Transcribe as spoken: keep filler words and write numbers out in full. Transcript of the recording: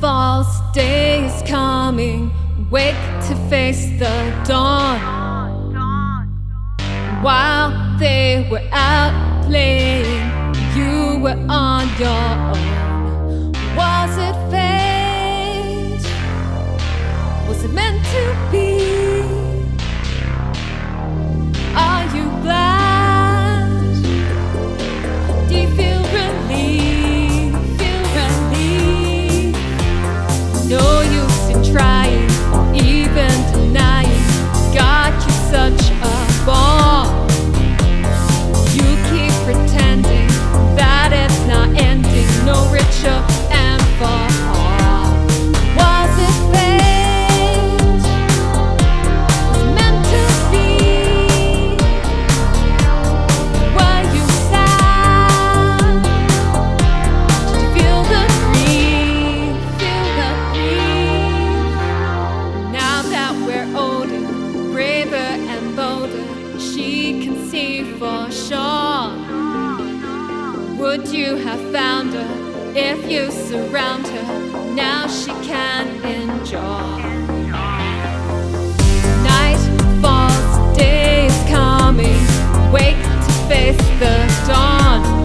false day is coming. Wake to face the dawn. While they were out playing, you were on your own. Was it fate? Was it meant to be? Are you glad? Do you feel relief? Feel relief? No use in trying or even denying. Got you such a ball. Pretending that it's not ending, no richer and far. Was it fate? Was it meant to be? Were you sad? Did you feel the grief? Feel the grief? Now that we're older, braver and bolder, she can see for sure. Would you have found her if you surround her? Now she can enjoy. Night falls, day is coming. Wake to face the dawn.